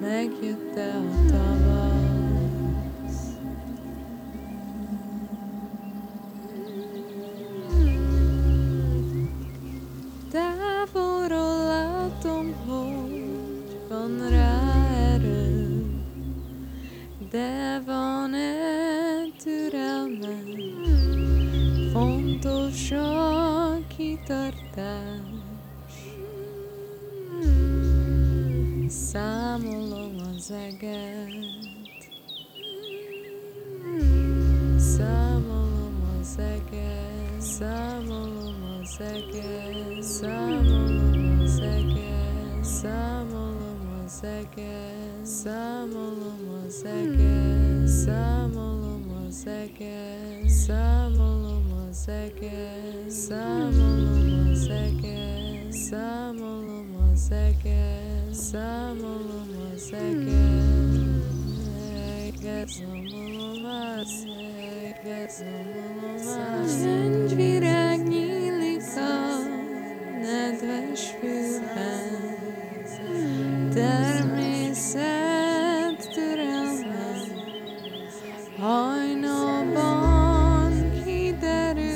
make you doubt of us. Därför rullar de hårt från röret. Det var naturligt. Fontos choque e tortas. Samoloma zagat, samoloma zagat, samoloma zagat, samoloma zagat, samoloma zagat, samoloma zagat, samoloma zagat, samoloma zagat, samoloma zagat, samoloma zagat. Samoloma zagat, samoloma zagat, samoloma zagat. Dźwięki nad wężem, darmi sercem, hojno bąki daru,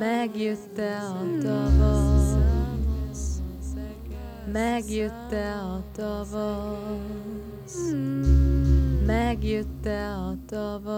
meg jut-e out of us, meg jut-e out of us.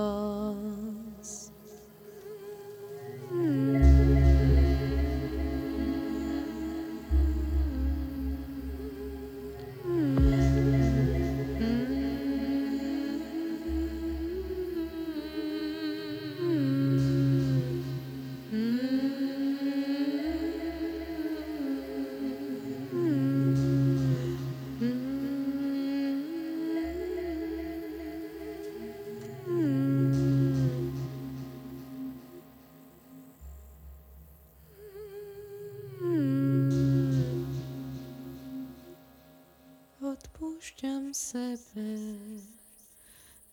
Odpuszczam sobie,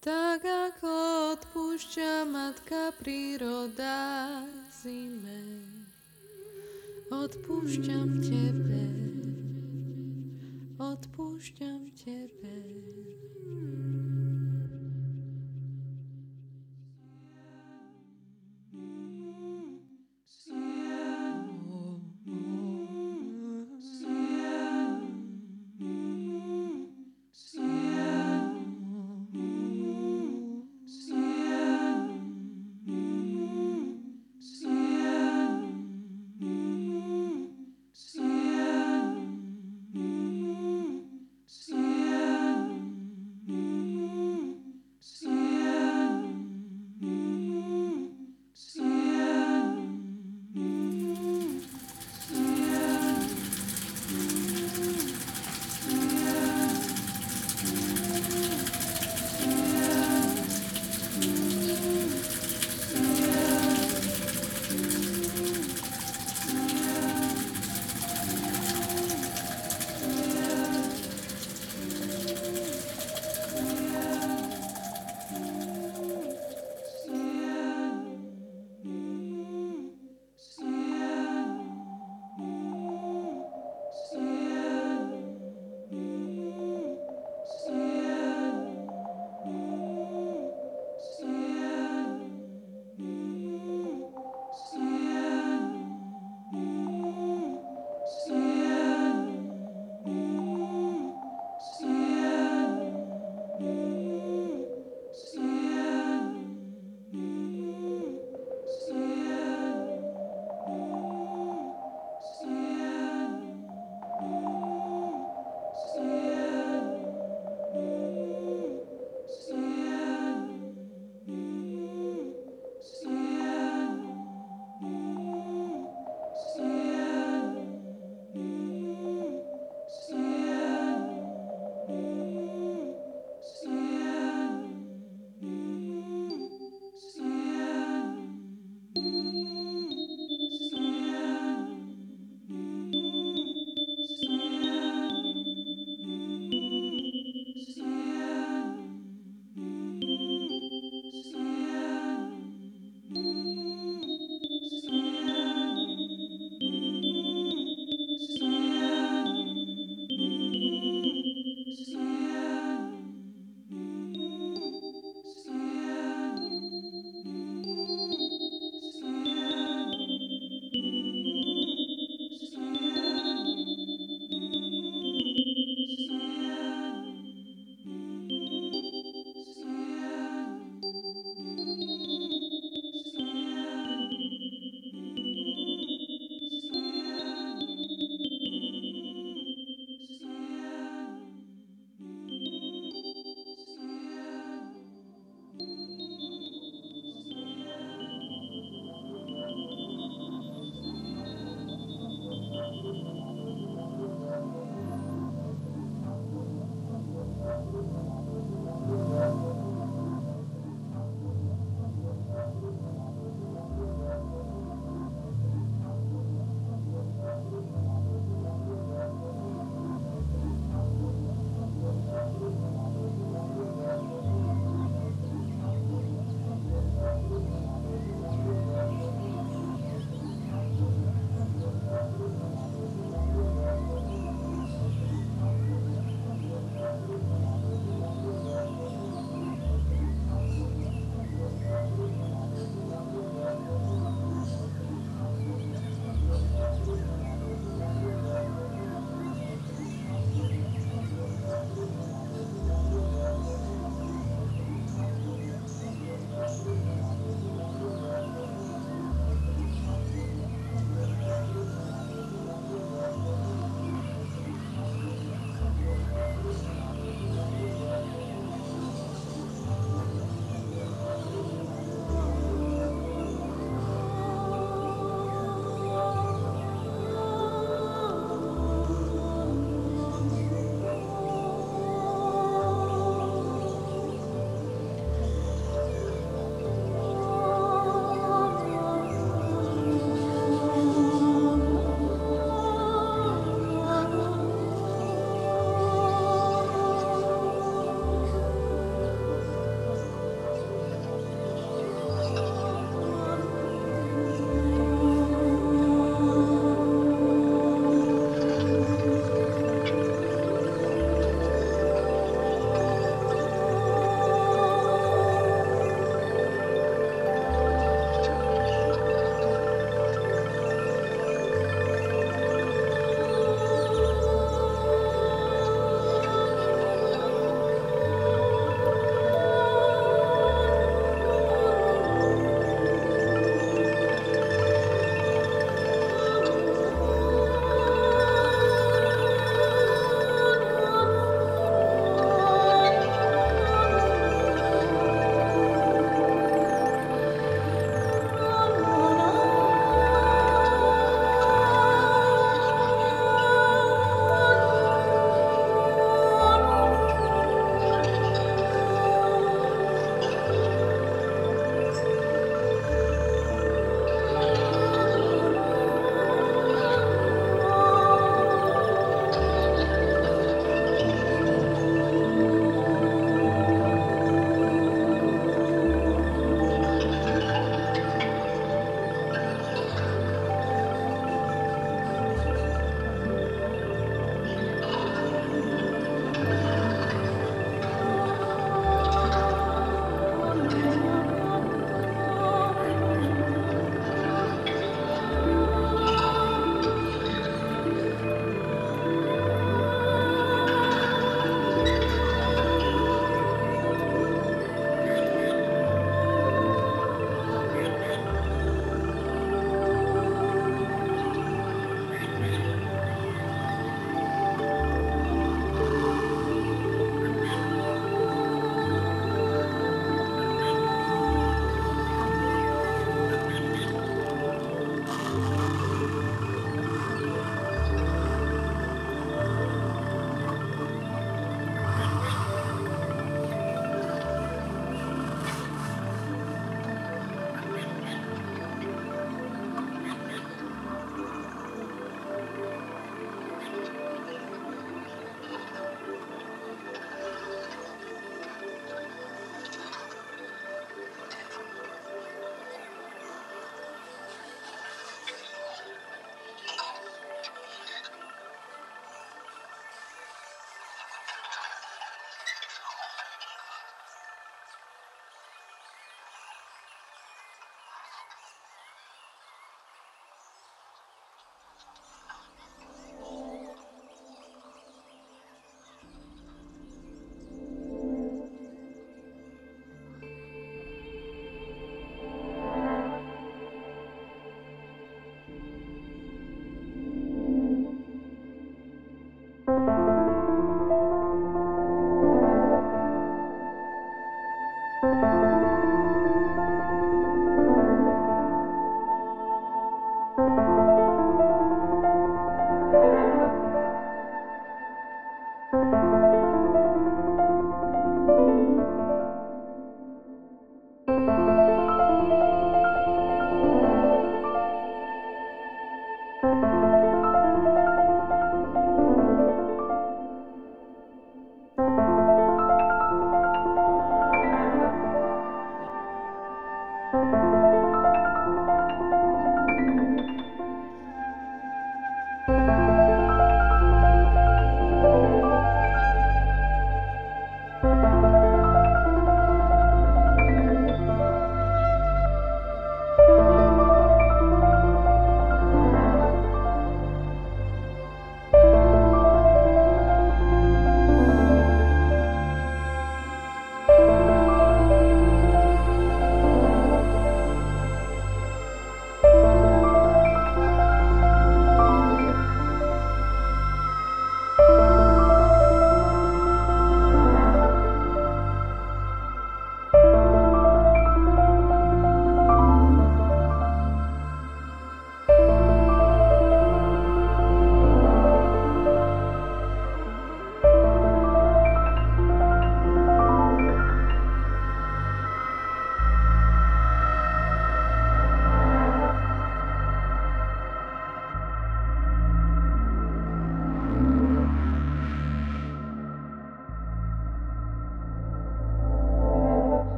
tak jak odpuszcza matka przyroda zimę. Odpuszczam Ciebie, odpuszczam Ciebie.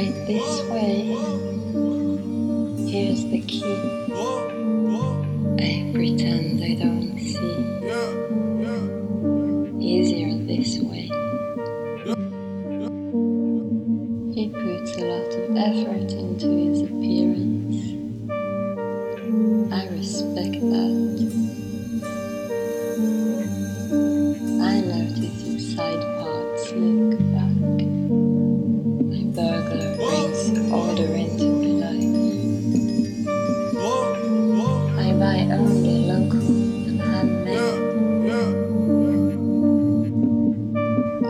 right this way here's the key. I pretend I don't see. Easier this way. He puts a lot of effort into his appearance. I respect that. I notice his side parts look back. My burglar brings order into my life. I buy only local and handmade.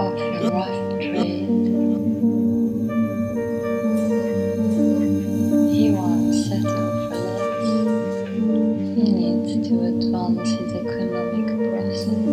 Often rough trade. He won't settle for less. He needs to advance his economic process.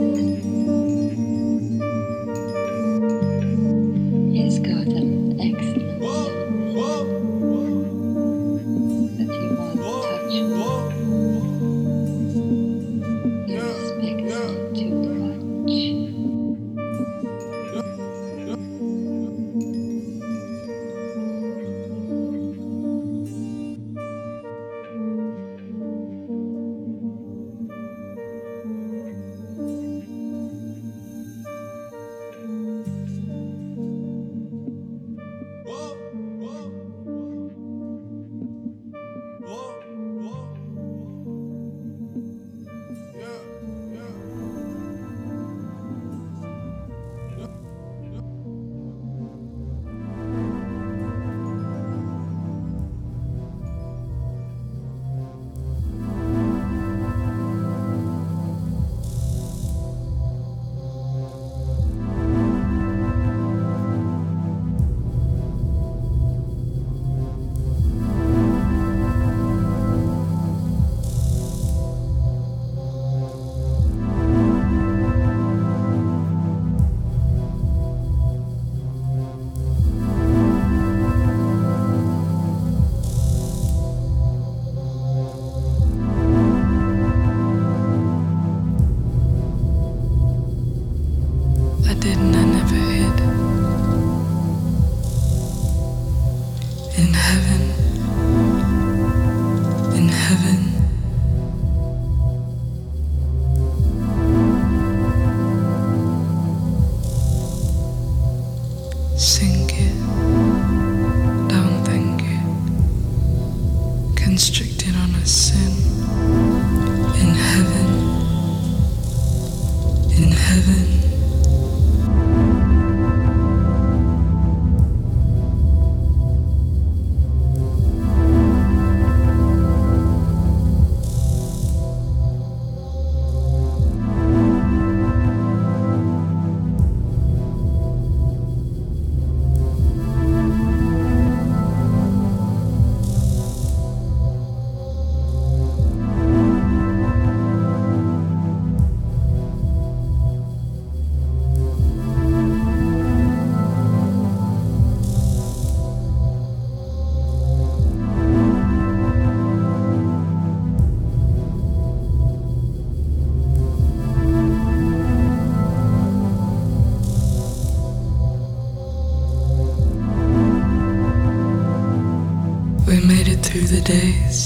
The days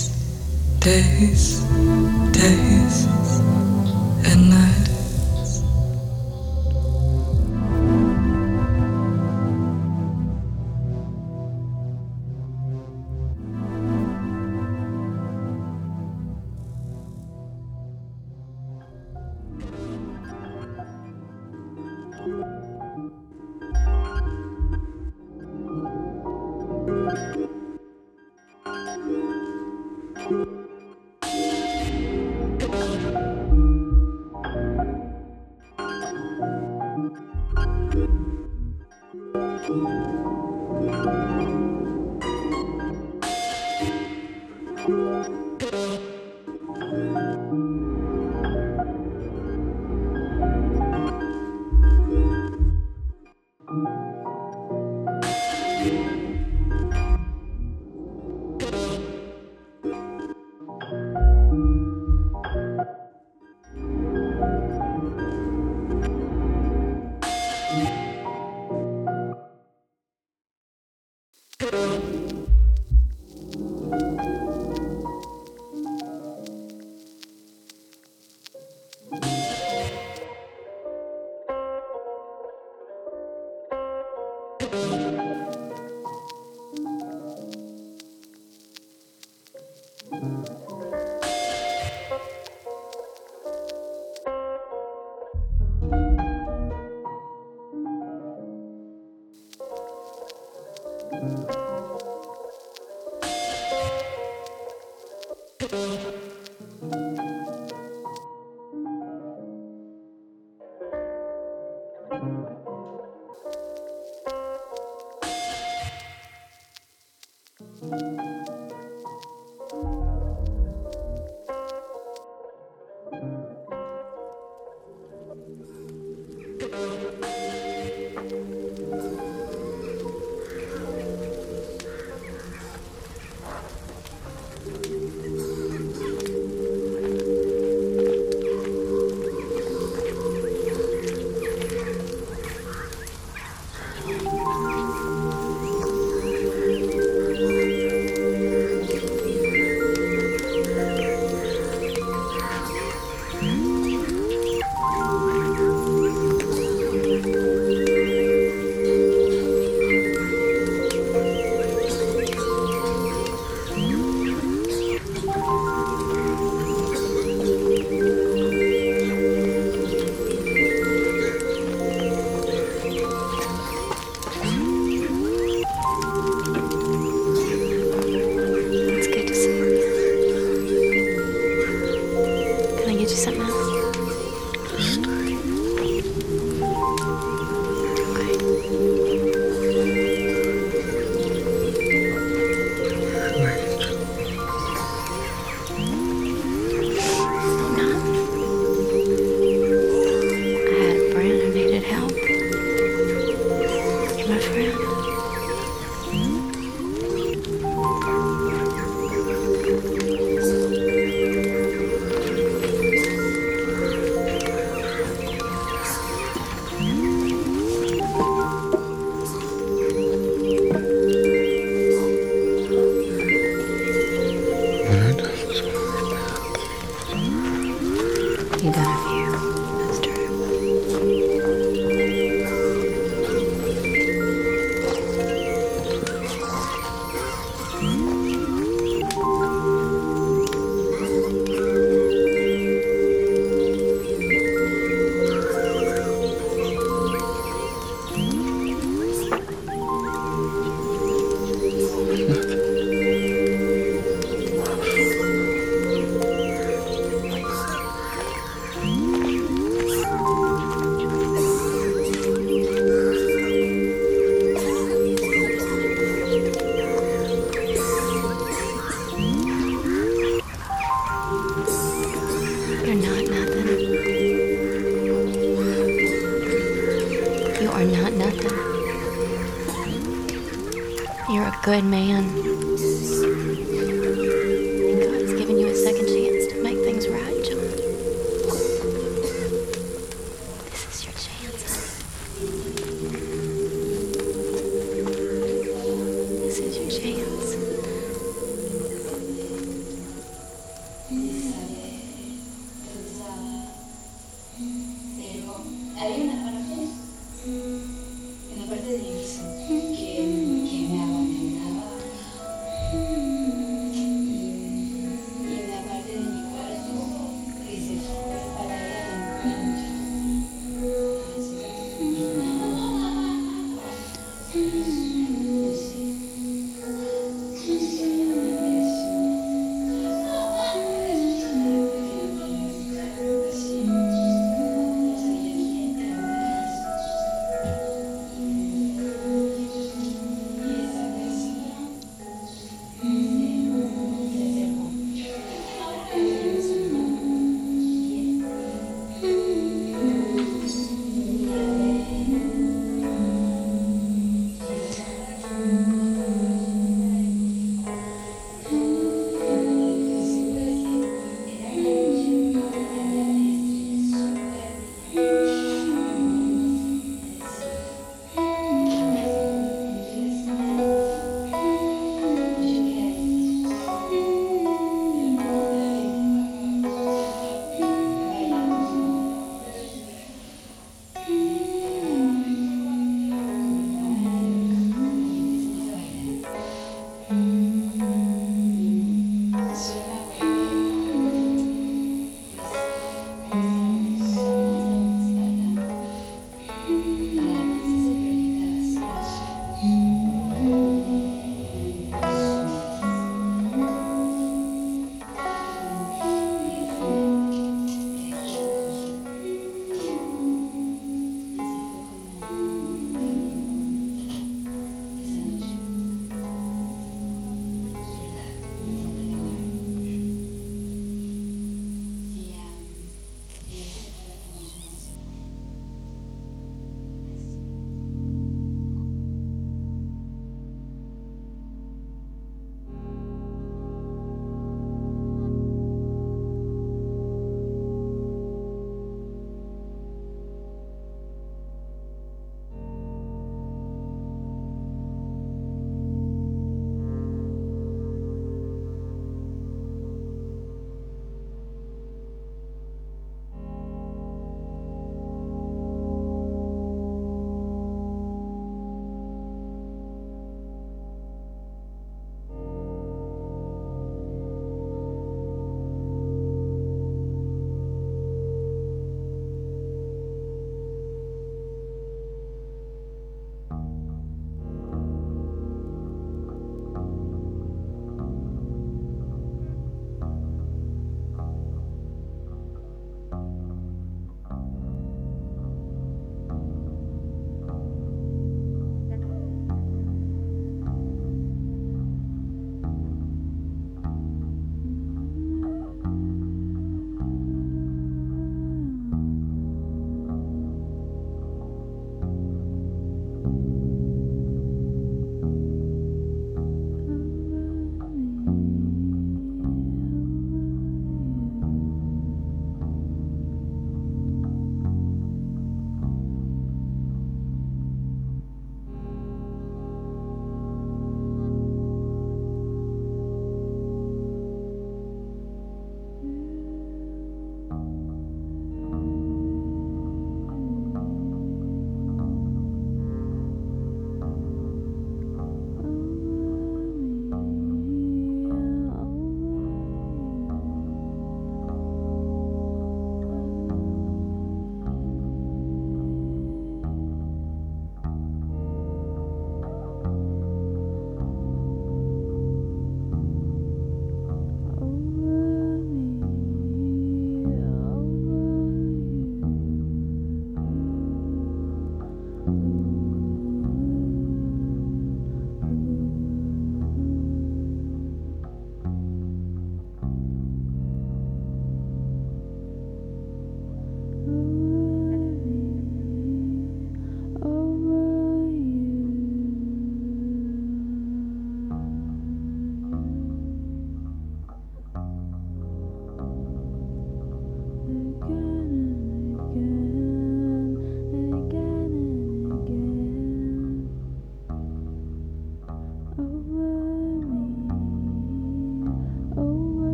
and nights. Good man. And God's given you a second chance to make things right, John. This is your chance. This is your chance.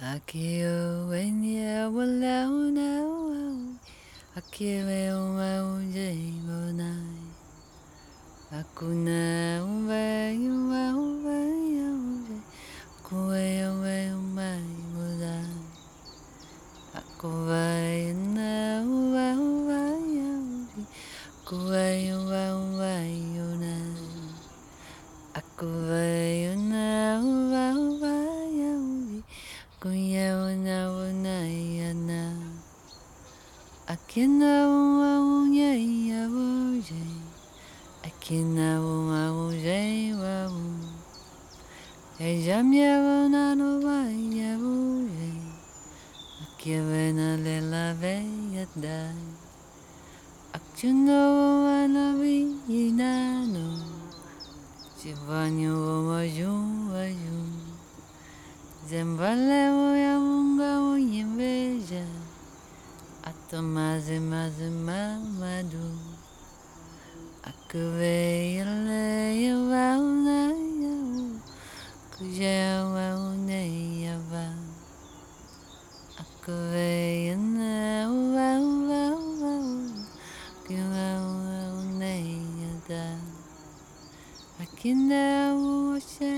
Can now